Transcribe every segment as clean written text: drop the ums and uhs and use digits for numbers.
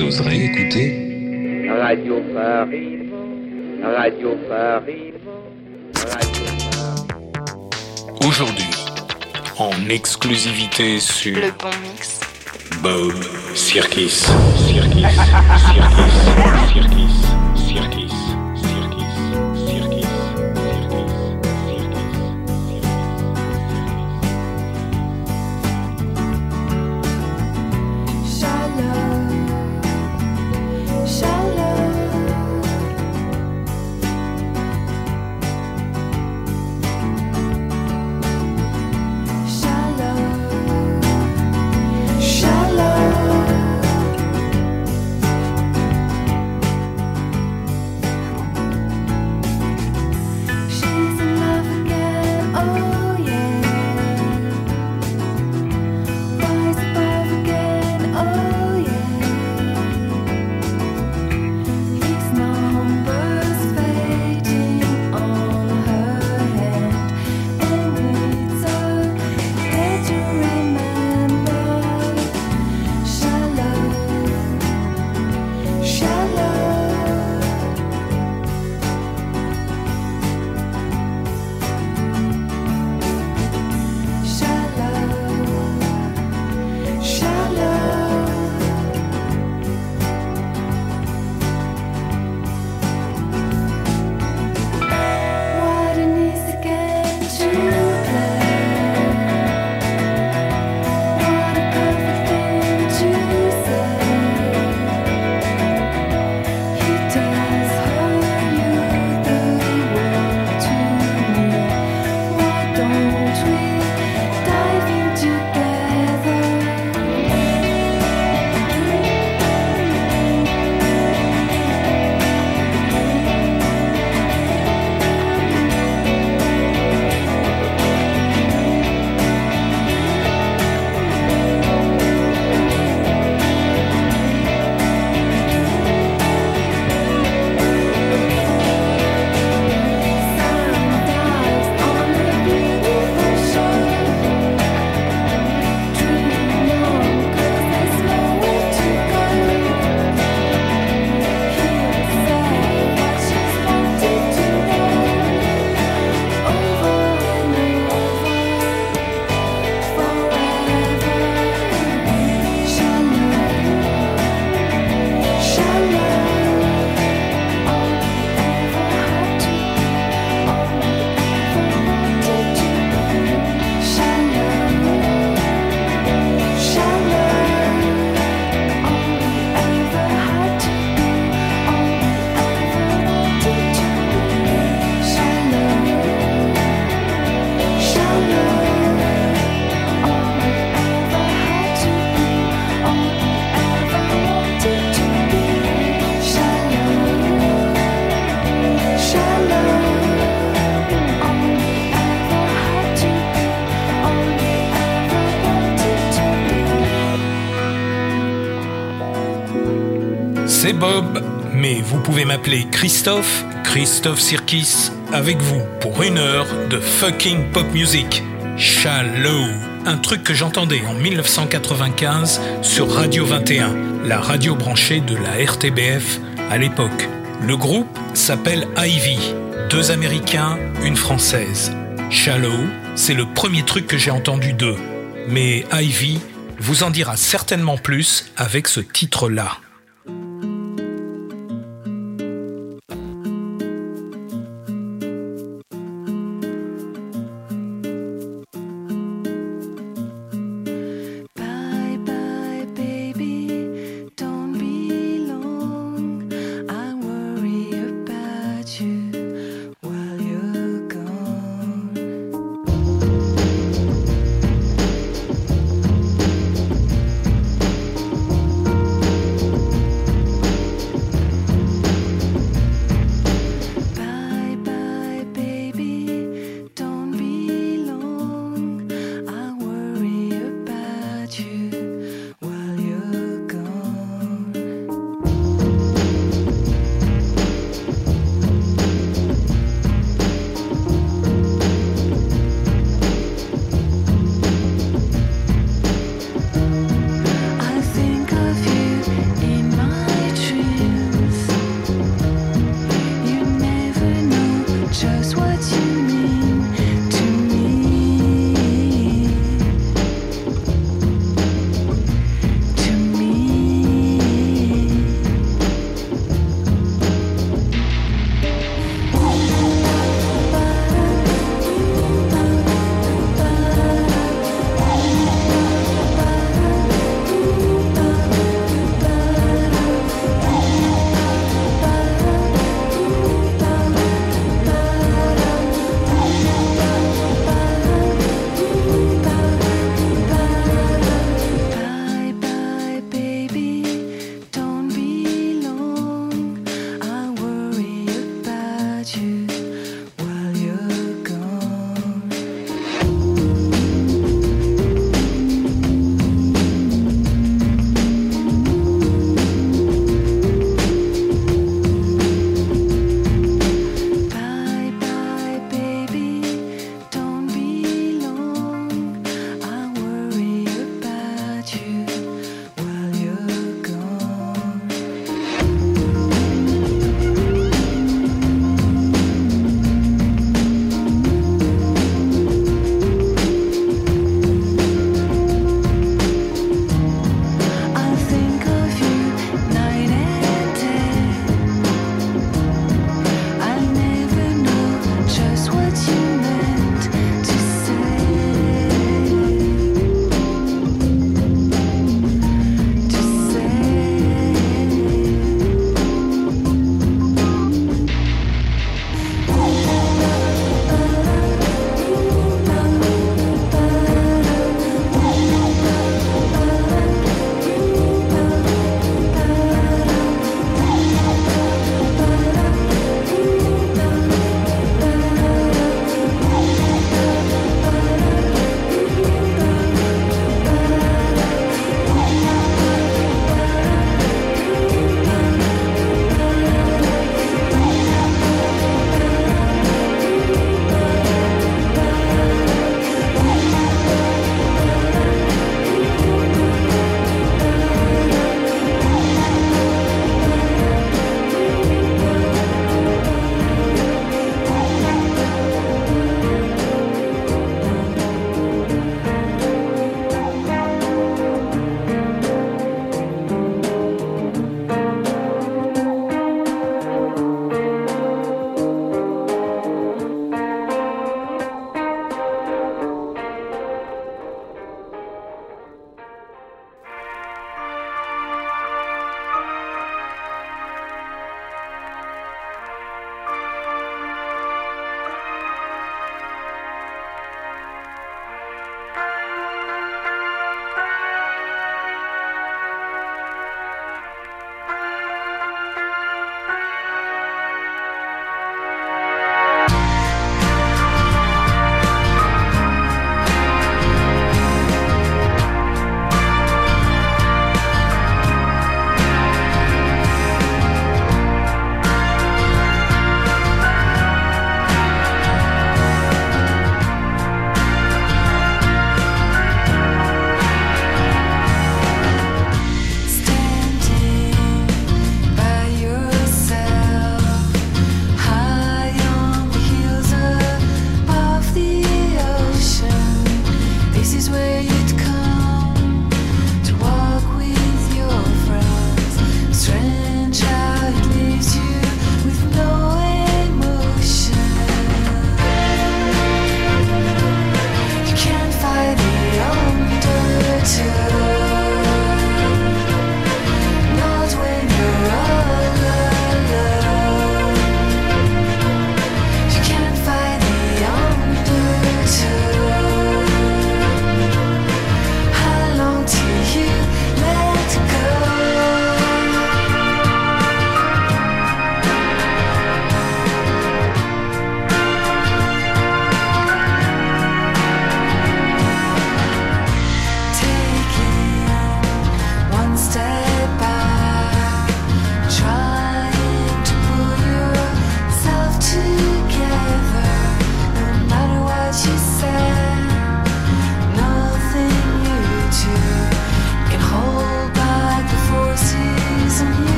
Vous oserez écouter Radio Paris, Radio Paris, Radio Paris. Aujourd'hui, en exclusivité sur Le Bon Mix, Bob Circus. C'est Bob, mais vous pouvez m'appeler Christophe, Christophe Sirkis, avec vous pour une heure de fucking pop music. Shallow, un truc que j'entendais en 1995 sur Radio 21, la radio branchée de la RTBF à l'époque. Le groupe s'appelle Ivy, 2 Américains, une Française. Shallow, c'est le premier truc que j'ai entendu d'eux, mais Ivy vous en dira certainement plus avec ce titre-là.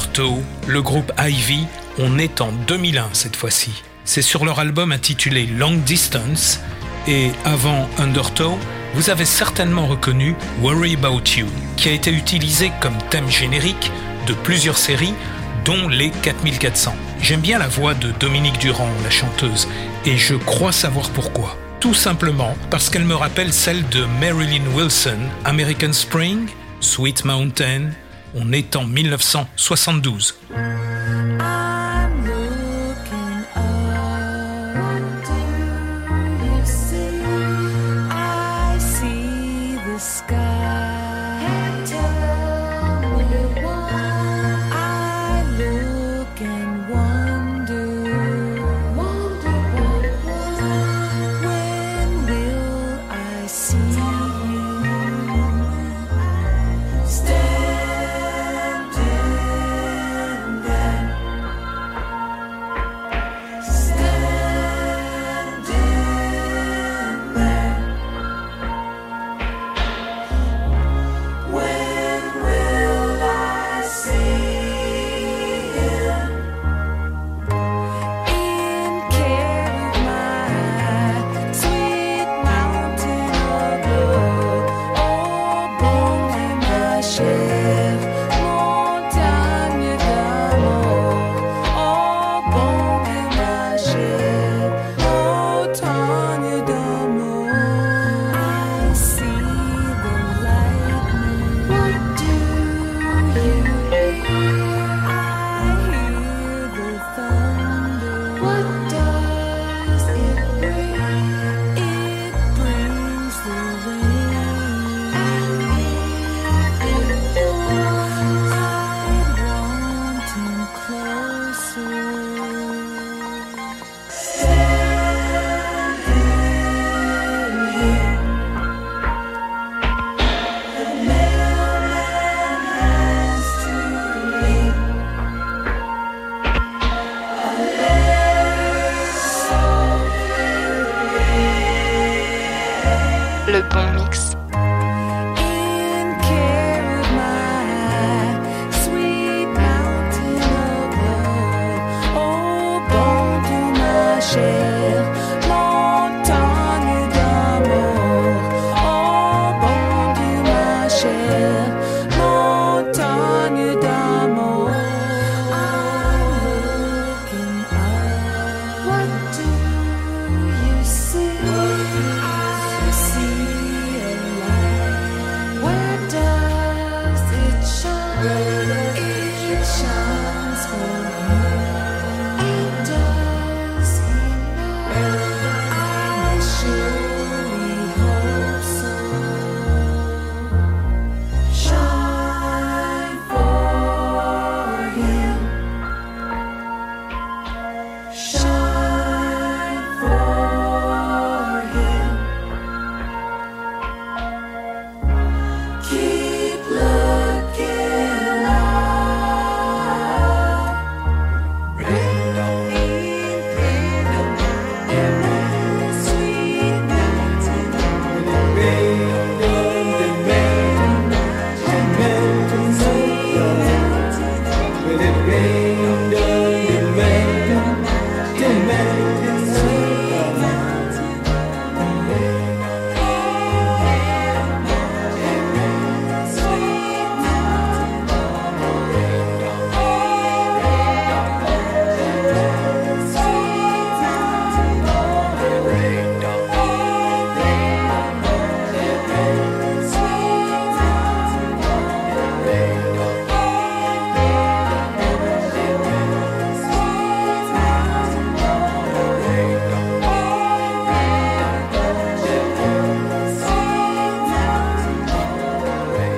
Undertow, le groupe Ivy, on est en 2001 cette fois-ci. C'est sur leur album intitulé Long Distance, et avant Undertow, vous avez certainement reconnu Worry About You, qui a été utilisé comme thème générique de plusieurs séries, dont les 4400. J'aime bien la voix de Dominique Durand, la chanteuse, et je crois savoir pourquoi. Tout simplement parce qu'elle me rappelle celle de Marilyn Wilson, American Spring, Sweet Mountain, on est en 1972.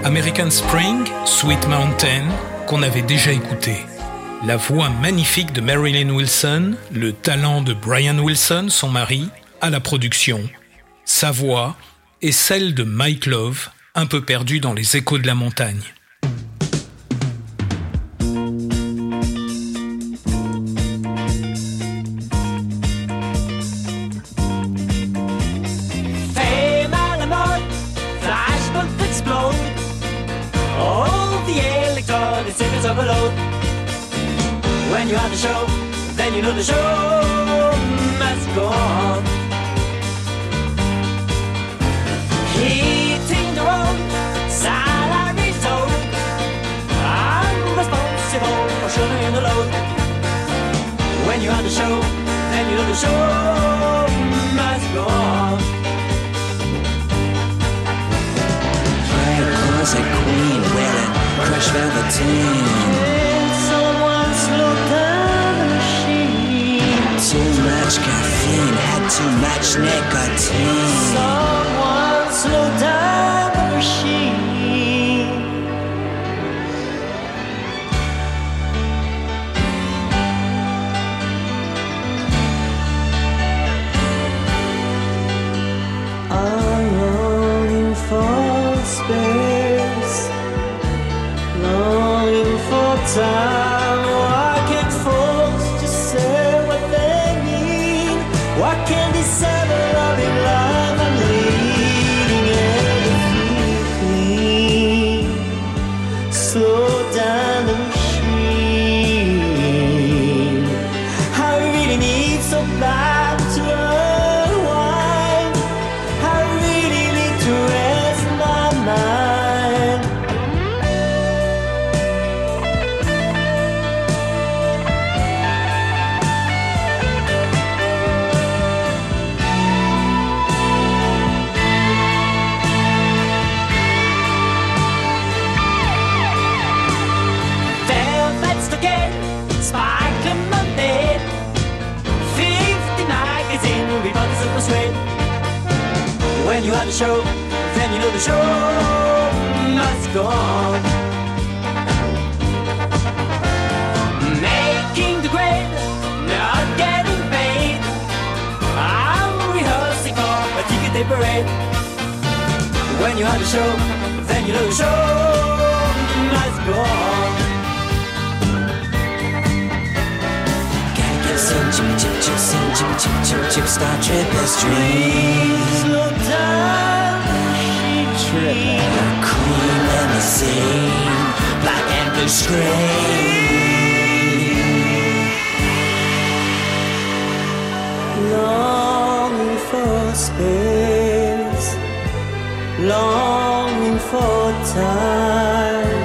American Spring, Sweet Mountain, qu'on avait déjà écouté. La voix magnifique de Marilyn Wilson, le talent de Brian Wilson, son mari, à la production, sa voix et celle de Mike Love, un peu perdu dans les échos de la montagne. Explode. All the electronic signals overload. when you have the show, then you know the show must go on. Heating the road, salary told, I'm responsible for shouldering the load. When you have the show, then you know the show must go on. Fire was a queen wearing crush velveteen. Too much caffeine, had too much nicotine. Someone slow down the machine. I'm longing for space, longing for time. Show, then you know the show must go on. Making the grade, not getting paid, I'm rehearsing for a ticket day parade. When you have the show, then you know the show must go on. Gotta get some chip star trippers dreams. A queen limousine, black and blue screen. Longing for space, longing for time,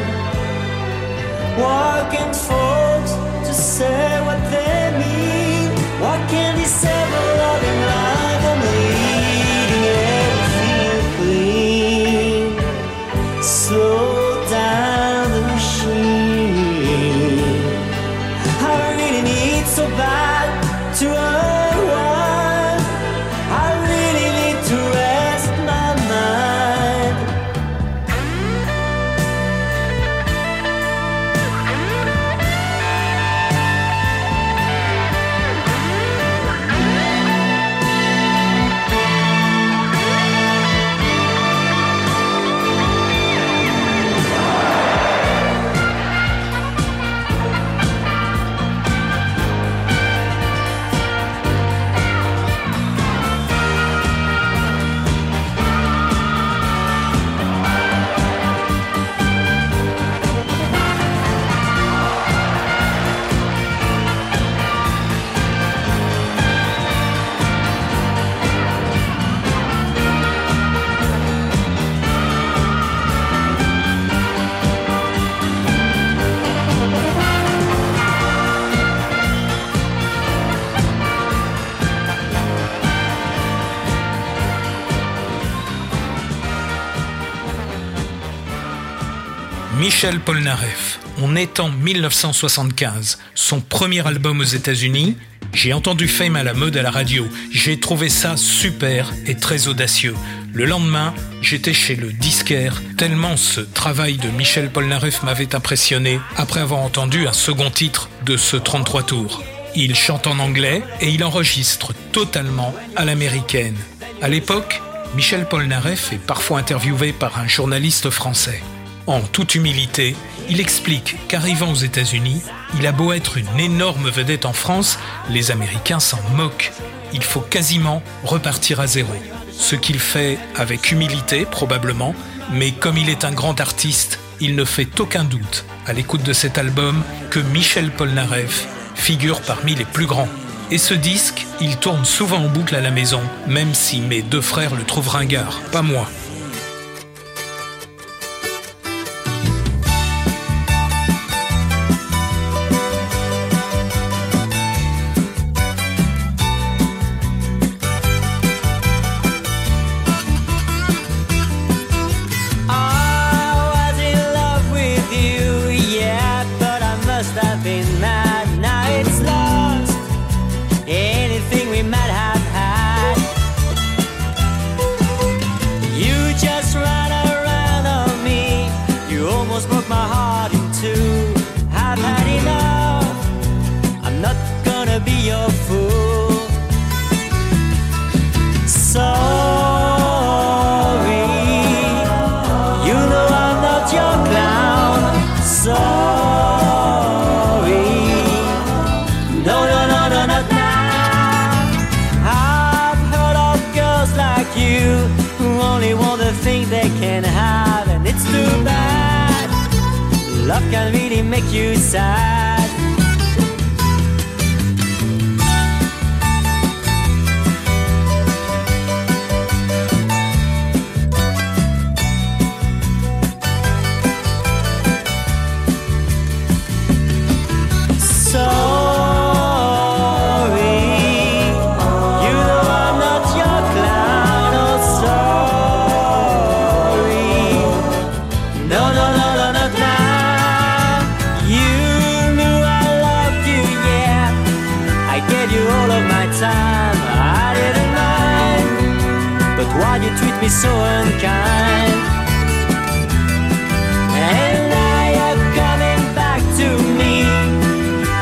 walking folks to say what they mean. What can they say? Michel Polnareff, on est en 1975, son premier album aux États-Unis. J'ai entendu Fame à la mode à la radio, j'ai trouvé ça super et très audacieux. Le lendemain, j'étais chez le disquaire, tellement ce travail de Michel Polnareff m'avait impressionné après avoir entendu un second titre de ce 33 tours. Il chante en anglais et il enregistre totalement à l'américaine. À l'époque, Michel Polnareff est parfois interviewé par un journaliste français. En toute humilité, il explique qu'arrivant aux États-Unis, il a beau être une énorme vedette en France, les Américains s'en moquent. Il faut quasiment repartir à zéro. Ce qu'il fait avec humilité, probablement, mais comme il est un grand artiste, il ne fait aucun doute, à l'écoute de cet album, que Michel Polnareff figure parmi les plus grands. Et ce disque, il tourne souvent en boucle à la maison, même si mes deux frères le trouvent ringard, pas moi. So unkind, and now you're coming back to me.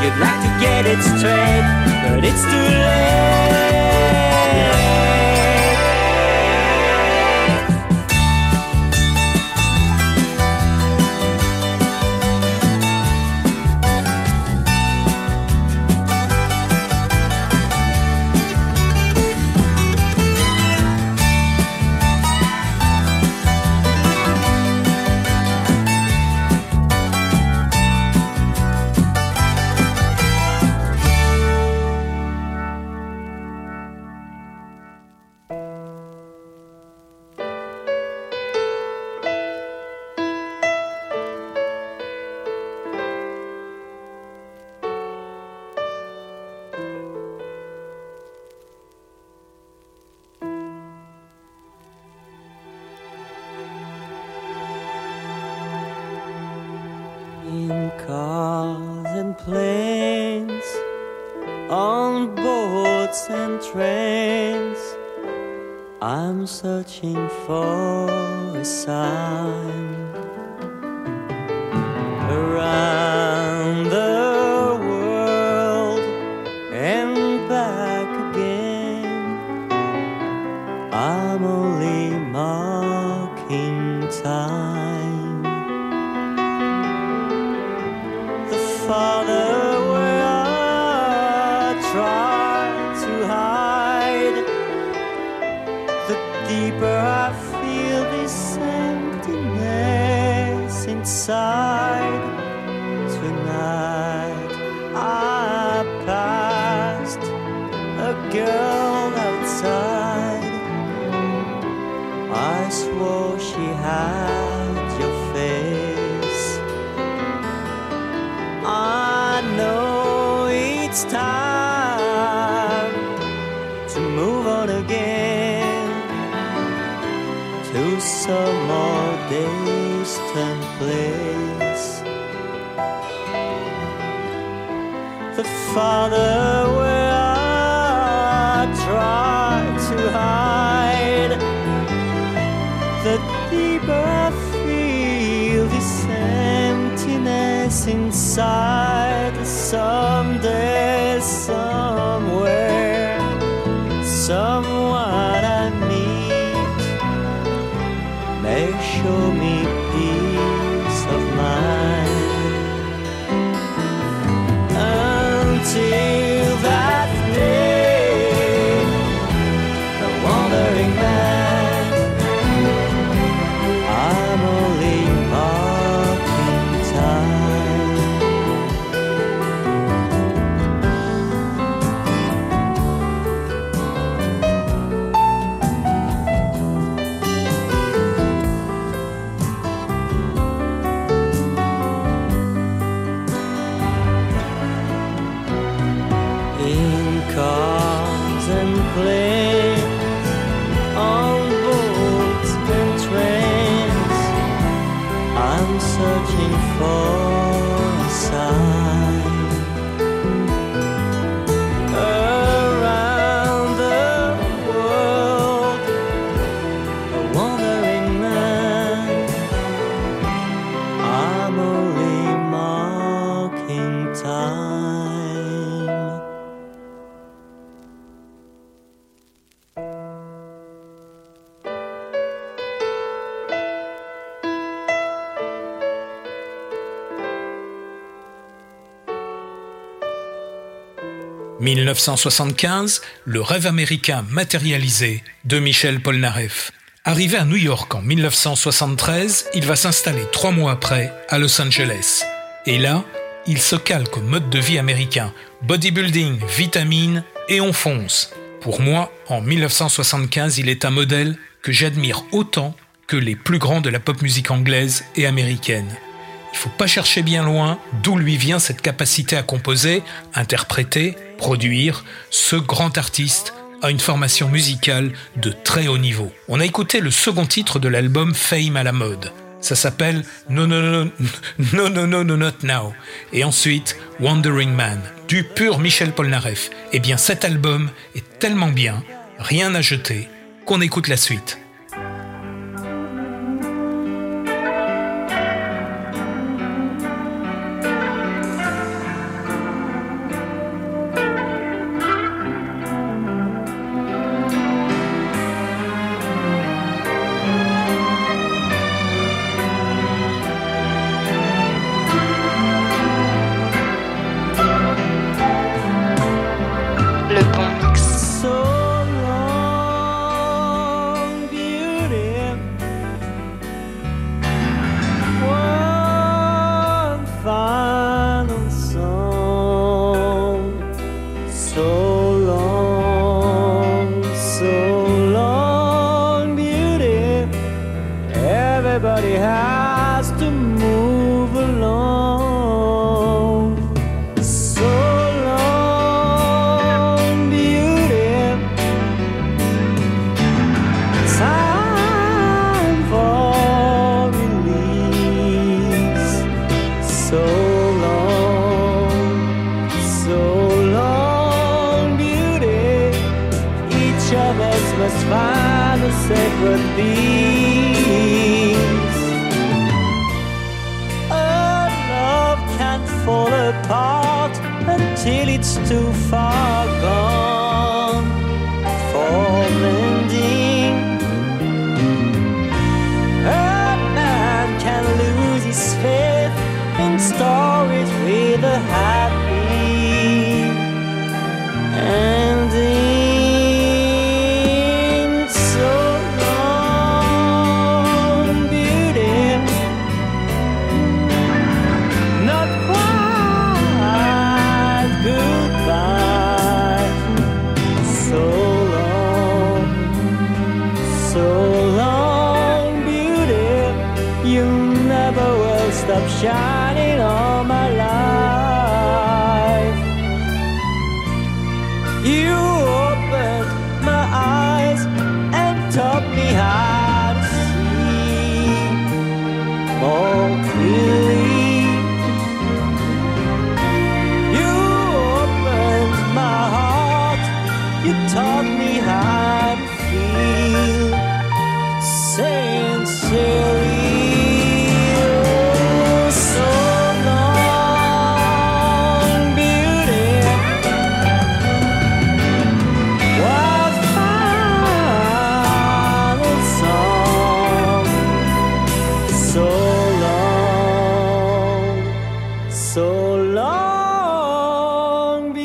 You'd like to get it straight, but it's too play on boats and trains. I'm searching for a sign. Around the world, a wandering man. I'm only marking time. – 1975, le rêve américain matérialisé de Michel Polnareff. Arrivé à New York en 1973, il va s'installer 3 mois après à Los Angeles. Et là, il se calque au mode de vie américain. Bodybuilding, vitamines et on fonce. Pour moi, en 1975, il est un modèle que j'admire autant que les plus grands de la pop musique anglaise et américaine. Il ne faut pas chercher bien loin d'où lui vient cette capacité à composer, interpréter, produire. Ce grand artiste a une formation musicale de très haut niveau. On a écouté le second titre de l'album Fame à la mode. Ça s'appelle No, no, no, no, no, no, no, not now. Et ensuite Wandering Man, du pur Michel Polnareff. Eh bien cet album est tellement bien, rien à jeter, qu'on écoute la suite. So long, beauty.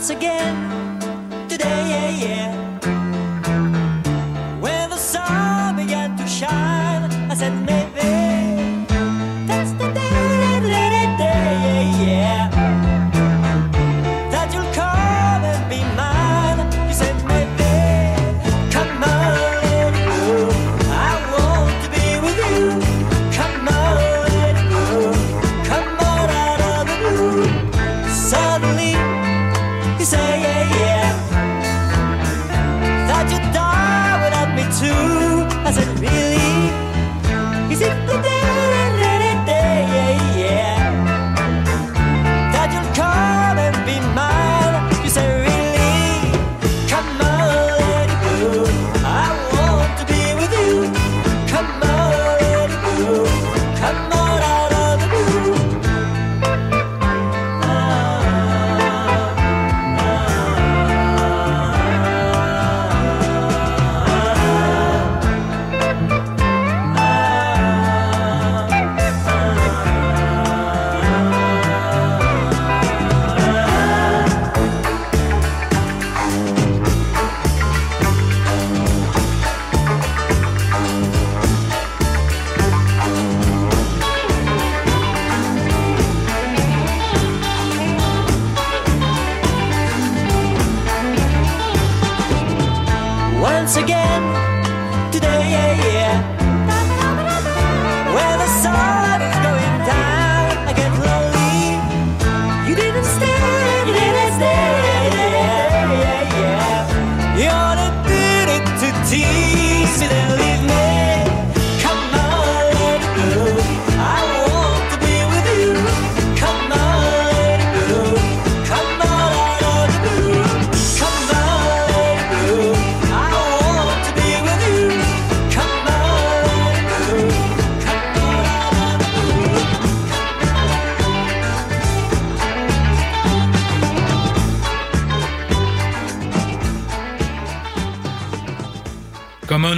once again today, yeah, yeah. When the sun began to shine, I said maybe that's the day, day, day, yeah. That you'll come and be mine. You said maybe, come on, lady blue, I want to be with you. Come on, lady blue, come on out of the blue. Suddenly you say yeah, yeah. That you die without me too. I said really? Is it the day?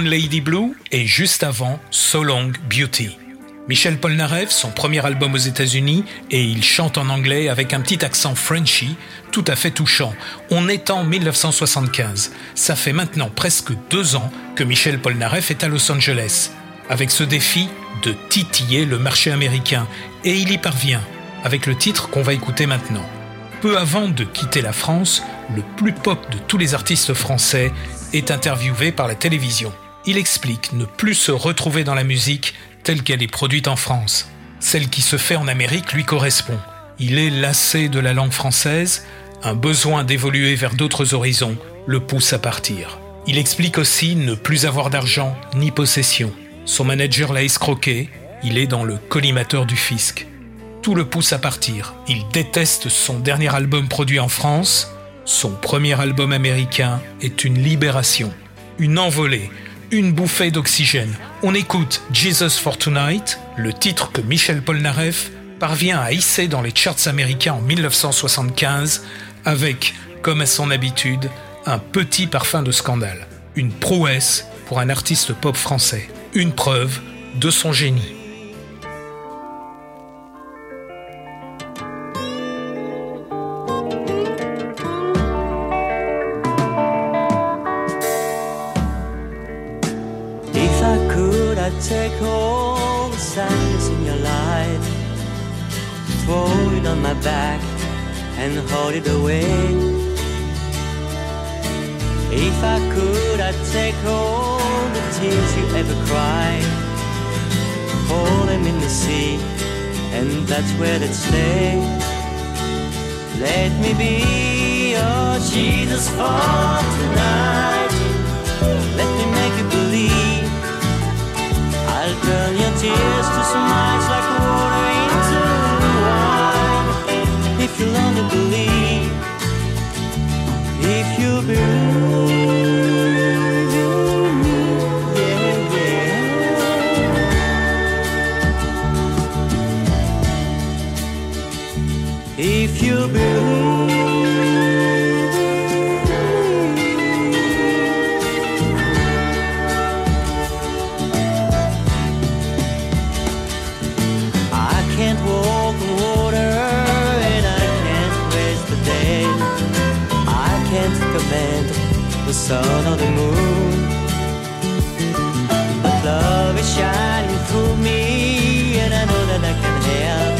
Lady Blue et juste avant So Long Beauty. Michel Polnareff, son premier album aux États-Unis, et il chante en anglais avec un petit accent Frenchy, tout à fait touchant. On est en 1975. Ça fait maintenant presque 2 ans que Michel Polnareff est à Los Angeles, avec ce défi de titiller le marché américain, et il y parvient avec le titre qu'on va écouter maintenant. Peu avant de quitter la France, le plus pop de tous les artistes français est interviewé par la télévision. Il explique ne plus se retrouver dans la musique telle qu'elle est produite en France. Celle qui se fait en Amérique lui correspond. Il est lassé de la langue française, un besoin d'évoluer vers d'autres horizons le pousse à partir. Il explique aussi ne plus avoir d'argent ni possession. Son manager l'a escroqué, il est dans le collimateur du fisc. Tout le pousse à partir. Il déteste son dernier album produit en France. Son premier album américain est une libération, une envolée, une bouffée d'oxygène. On écoute Jesus for Tonight, le titre que Michel Polnareff parvient à hisser dans les charts américains en 1975 avec, comme à son habitude, un petit parfum de scandale. Une prouesse pour un artiste pop français. Une preuve de son génie. Take all the sadness in your life, throw it on my back and hold it away. If I could, I'd take all the tears you ever cried, pour them in the sea, and that's where they'd stay. Let me be your Jesus for tonight. Let me make you believe I'll turn your tears to smiles like water into wine. If you'll only believe, if you'll believe, yeah, yeah. If you'll believe. bend, the sun or the moon. But love is shining through me, and I know that I can help,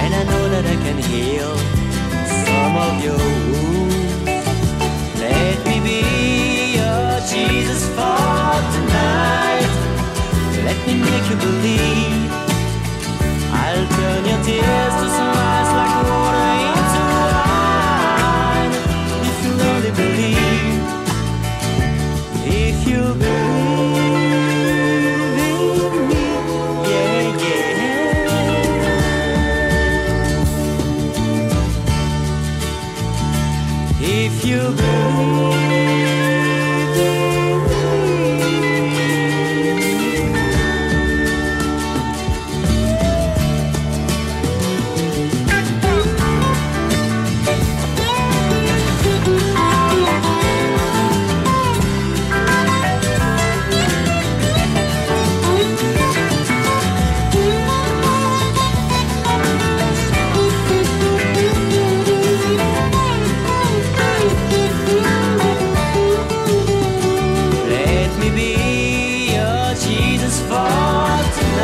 and I know that I can heal some of your wounds. Let me be your Jesus for tonight. Let me make you believe. I'll turn your tears to smiles like water into wine. If you only believe, if you believe in me, yeah, yeah. If you believe in me. Tonight,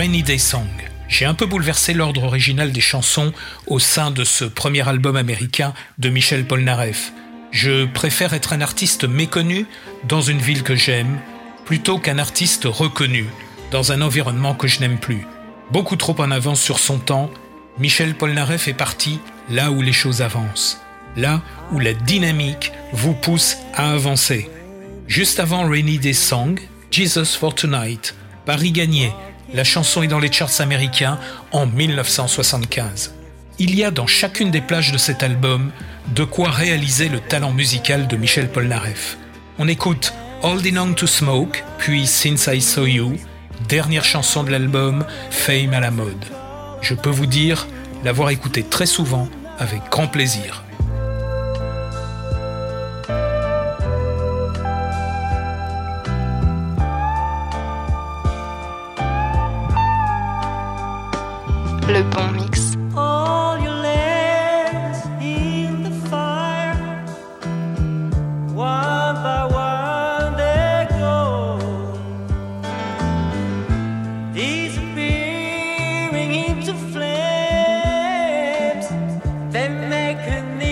Rainy Day Song. J'ai un peu bouleversé l'ordre original des chansons au sein de ce premier album américain de Michel Polnareff. Je préfère être un artiste méconnu dans une ville que j'aime, plutôt qu'un artiste reconnu dans un environnement que je n'aime plus. Beaucoup trop en avance sur son temps, Michel Polnareff est parti là où les choses avancent, là où la dynamique vous pousse à avancer. Juste avant Rainy Day Song, Jesus for Tonight, Paris gagné, la chanson est dans les charts américains en 1975. Il y a dans chacune des plages de cet album de quoi réaliser le talent musical de Michel Polnareff. On écoute Holding on to Smoke, puis Since I Saw You, dernière chanson de l'album, Fame à la mode. Je peux vous dire l'avoir écouté très souvent avec grand plaisir. Le bon mix. They make a need.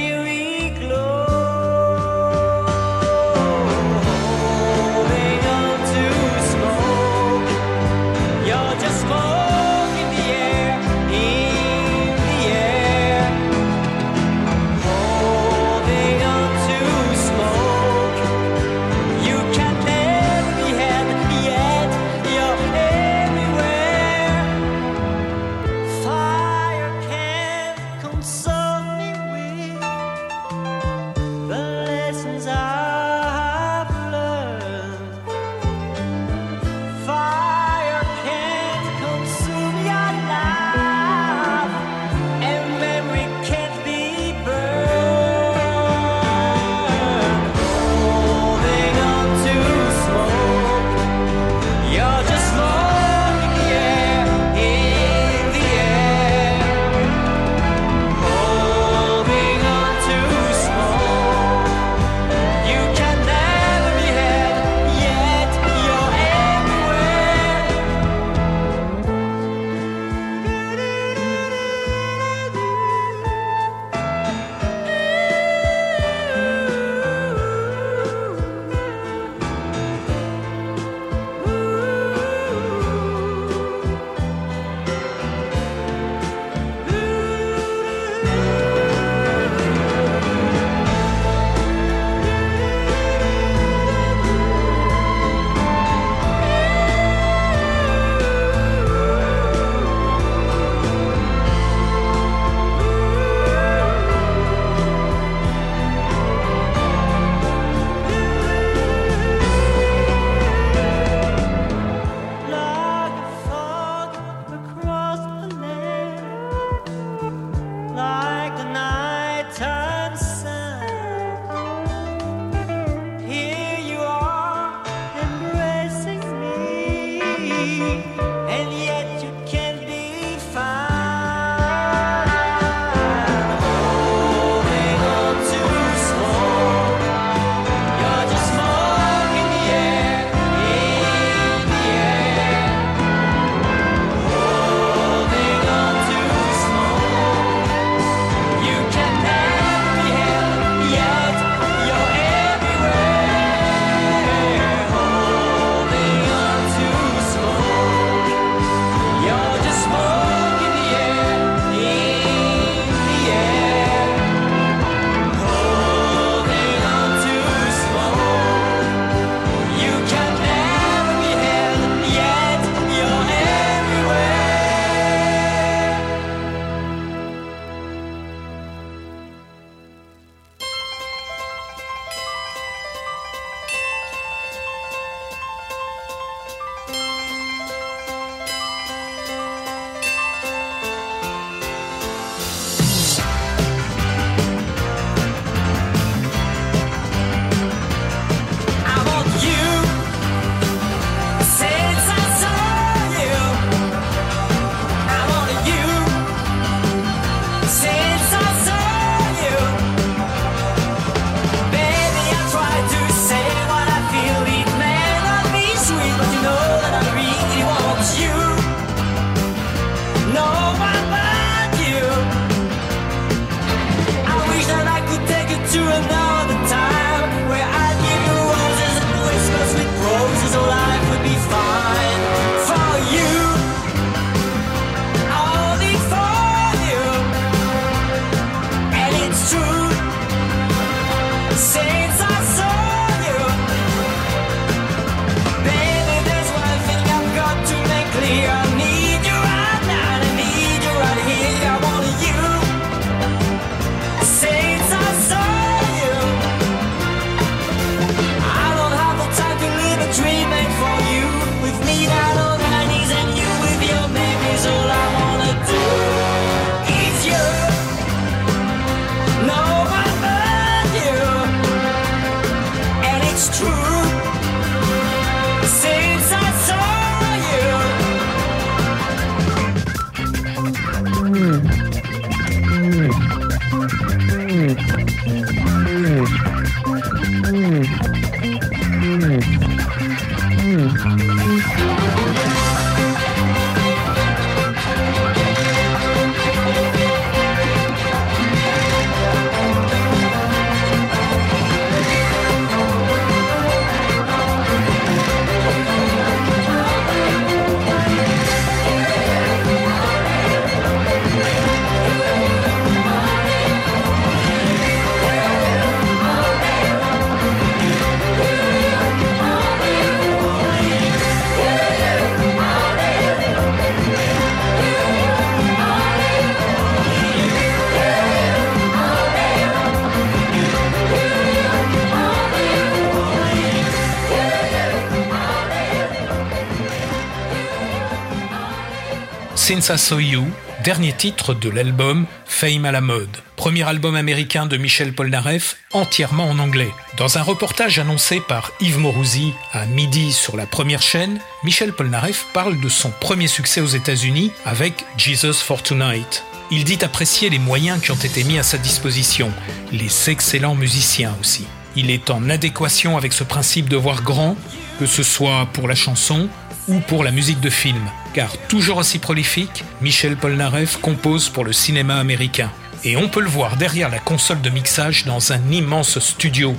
Since I Saw You, dernier titre de l'album Fame à la mode, premier album américain de Michel Polnareff, entièrement en anglais. Dans un reportage annoncé par Yves Morouzi à midi sur la première chaîne, Michel Polnareff parle de son premier succès aux États-Unis avec Jesus for Tonight. Il dit apprécier les moyens qui ont été mis à sa disposition, les excellents musiciens aussi. Il est en adéquation avec ce principe de voir grand, que ce soit pour la chanson ou pour la musique de film. Car toujours aussi prolifique, Michel Polnareff compose pour le cinéma américain. Et on peut le voir derrière la console de mixage dans un immense studio.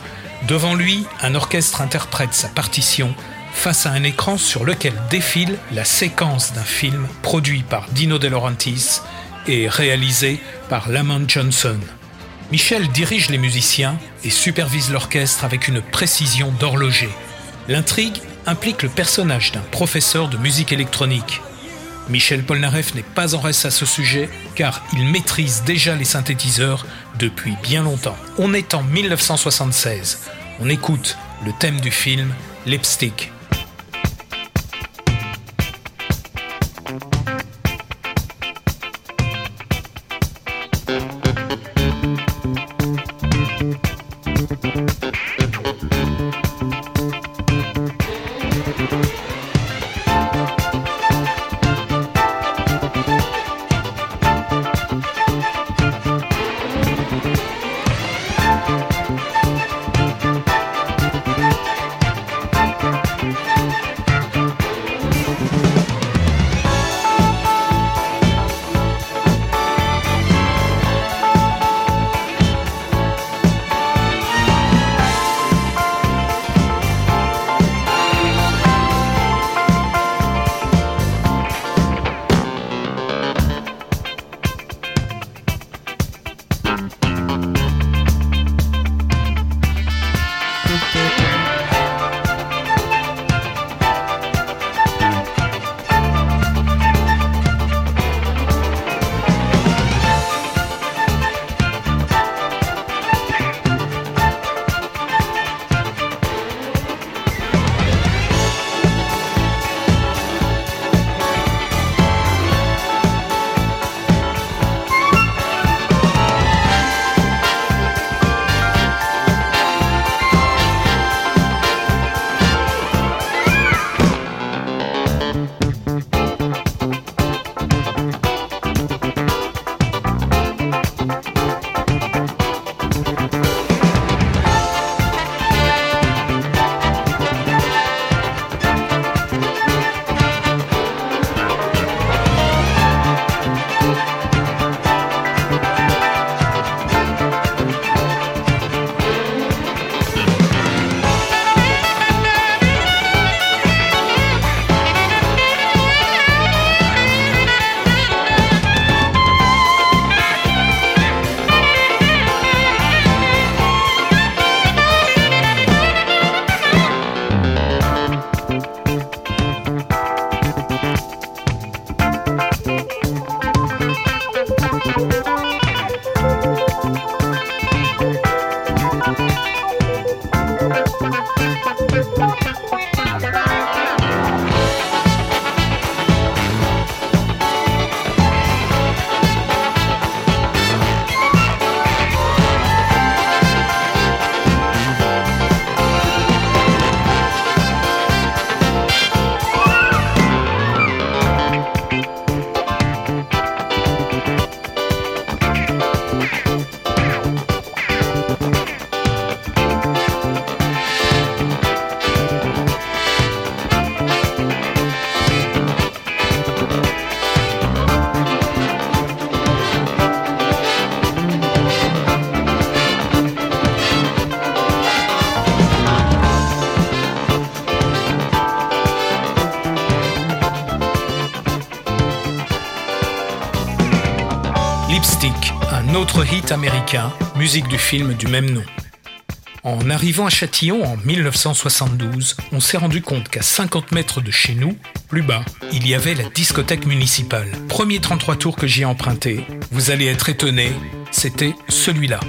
Devant lui, un orchestre interprète sa partition face à un écran sur lequel défile la séquence d'un film produit par Dino De Laurentiis et réalisé par Lamont Johnson. Michel dirige les musiciens et supervise l'orchestre avec une précision d'horloger. L'intrigue implique le personnage d'un professeur de musique électronique. Michel Polnareff n'est pas en reste à ce sujet car il maîtrise déjà les synthétiseurs depuis bien longtemps. On est en 1976. On écoute le thème du film Lipstick. autre hit américain, musique du film du même nom. En arrivant à Châtillon en 1972, on s'est rendu compte qu'à 50 mètres de chez nous, plus bas, il y avait la discothèque municipale. Premier 33 tours que j'y ai emprunté, vous allez être étonnés, c'était celui-là.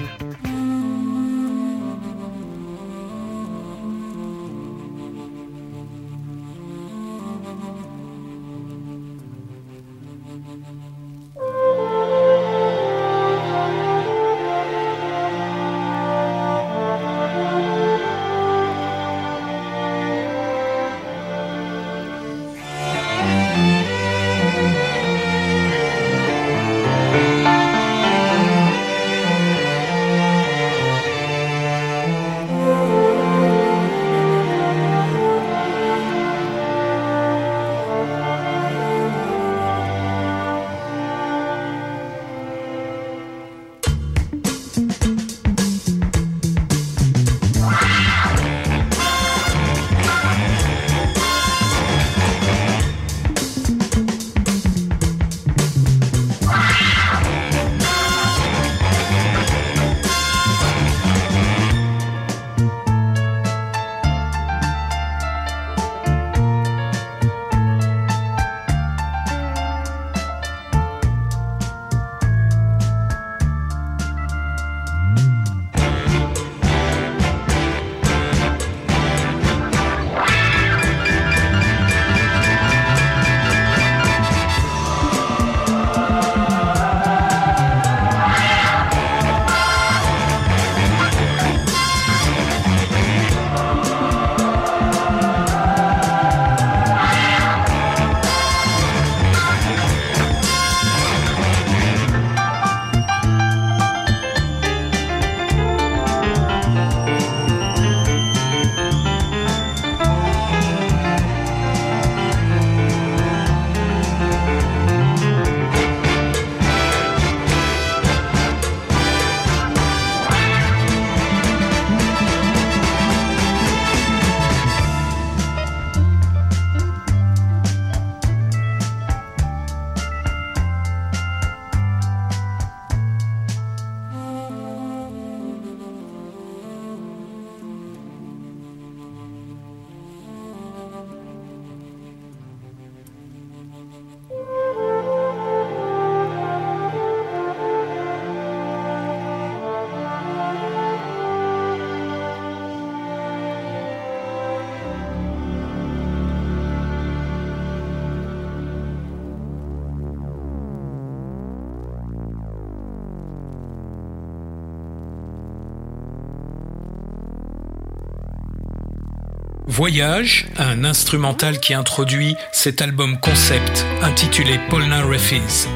Voyage, un instrumental qui introduit cet album concept intitulé Polnareff's.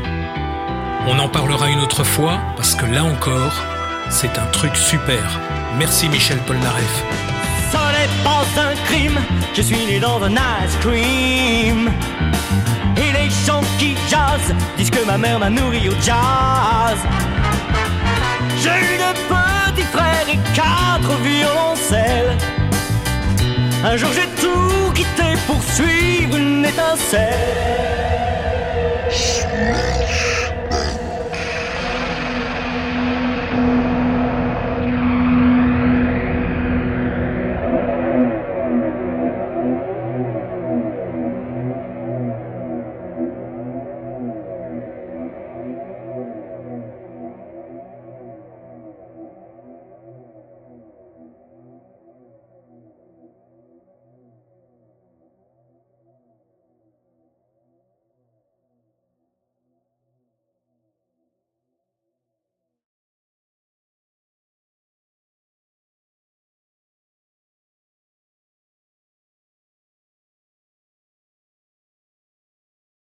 On en parlera une autre fois parce que là encore, c'est un truc super. Merci Michel Polnareff. Ce n'est pas un crime, je suis né dans un ice cream. Et les gens qui jazzent disent que ma mère m'a nourri au jazz. J'ai eu deux petits frères et quatre violoncelles. Un jour j'ai tout quitté pour suivre une étincelle.